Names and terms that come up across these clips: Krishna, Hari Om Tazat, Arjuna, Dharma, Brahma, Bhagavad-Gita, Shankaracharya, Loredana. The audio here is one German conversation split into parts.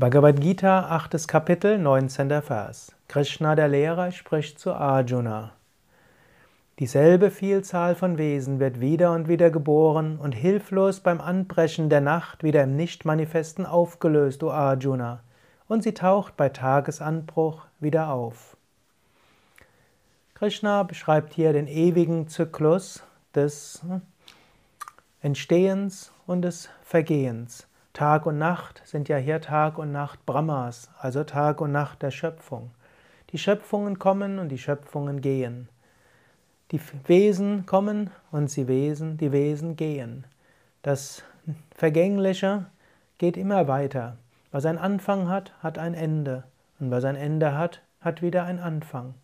Bhagavad-Gita, 8. Kapitel, 19. Vers. Krishna, der Lehrer, spricht zu Arjuna. Dieselbe Vielzahl von Wesen wird wieder und wieder geboren und hilflos beim Anbrechen der Nacht wieder im Nichtmanifesten aufgelöst, o Arjuna, und sie taucht bei Tagesanbruch wieder auf. Krishna beschreibt hier den ewigen Zyklus des Entstehens und des Vergehens. Tag und Nacht sind ja hier Tag und Nacht Brahmas, also Tag und Nacht der Schöpfung. Die Schöpfungen kommen und die Schöpfungen gehen. Die Wesen kommen und die Wesen gehen. Das Vergängliche geht immer weiter. Was ein Anfang hat, hat ein Ende. Und was ein Ende hat, hat wieder ein Anfang.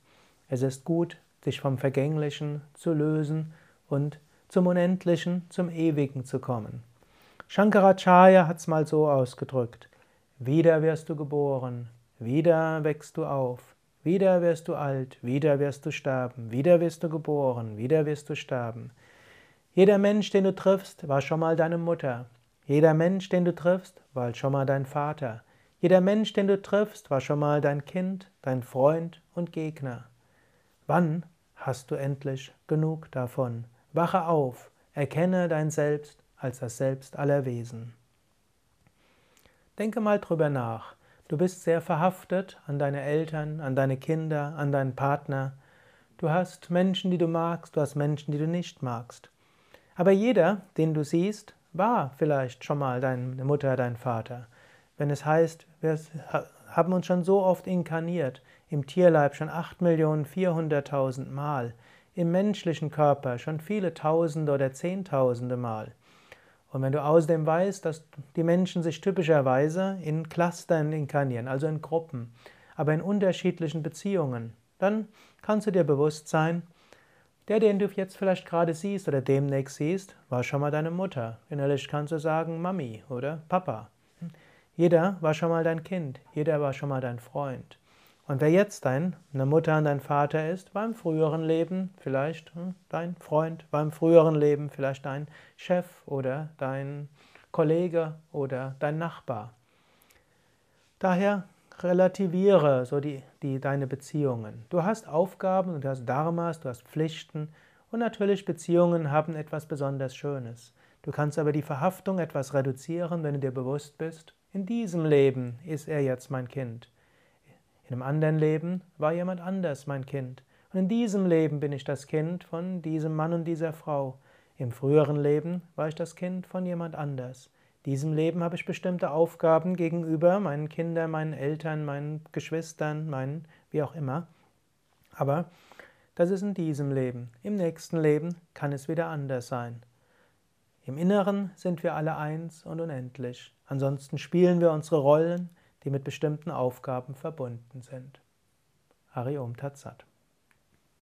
Es ist gut, sich vom Vergänglichen zu lösen und zum Unendlichen, zum Ewigen zu kommen. Shankaracharya hat es mal so ausgedrückt: Wieder wirst du geboren, wieder wächst du auf. Wieder wirst du alt, wieder wirst du sterben, wieder wirst du geboren, wieder wirst du sterben. Jeder Mensch, den du triffst, war schon mal deine Mutter. Jeder Mensch, den du triffst, war schon mal dein Vater. Jeder Mensch, den du triffst, war schon mal dein Kind, dein Freund und Gegner. Wann hast du endlich genug davon? Wache auf, erkenne dein Selbst als das Selbst aller Wesen. Denke mal drüber nach. Du bist sehr verhaftet an deine Eltern, an deine Kinder, an deinen Partner. Du hast Menschen, die du magst, du hast Menschen, die du nicht magst. Aber jeder, den du siehst, war vielleicht schon mal deine Mutter, dein Vater. Wenn es heißt, wir haben uns schon so oft inkarniert, im Tierleib schon 8.400.000 Mal, im menschlichen Körper schon viele Tausende oder Zehntausende Mal. Und wenn du außerdem weißt, dass die Menschen sich typischerweise in Clustern inkarnieren, also in Gruppen, aber in unterschiedlichen Beziehungen, dann kannst du dir bewusst sein, der, den du jetzt vielleicht gerade siehst oder demnächst siehst, war schon mal deine Mutter. Innerlich kannst du sagen Mami oder Papa. Jeder war schon mal dein Kind, jeder war schon mal dein Freund. Und wer jetzt deine Mutter und dein Vater ist, war im früheren Leben vielleicht dein Freund, war im früheren Leben vielleicht dein Chef oder dein Kollege oder dein Nachbar. Daher relativiere so deine Beziehungen. Du hast Aufgaben, du hast Dharmas, du hast Pflichten und natürlich Beziehungen haben etwas besonders Schönes. Du kannst aber die Verhaftung etwas reduzieren, wenn du dir bewusst bist, in diesem Leben ist er jetzt mein Kind. In einem anderen Leben war jemand anders mein Kind. Und in diesem Leben bin ich das Kind von diesem Mann und dieser Frau. Im früheren Leben war ich das Kind von jemand anders. In diesem Leben habe ich bestimmte Aufgaben gegenüber meinen Kindern, meinen Eltern, meinen Geschwistern, wie auch immer. Aber das ist in diesem Leben. Im nächsten Leben kann es wieder anders sein. Im Inneren sind wir alle eins und unendlich. Ansonsten spielen wir unsere Rollen, die mit bestimmten Aufgaben verbunden sind. Hari Om Tazat.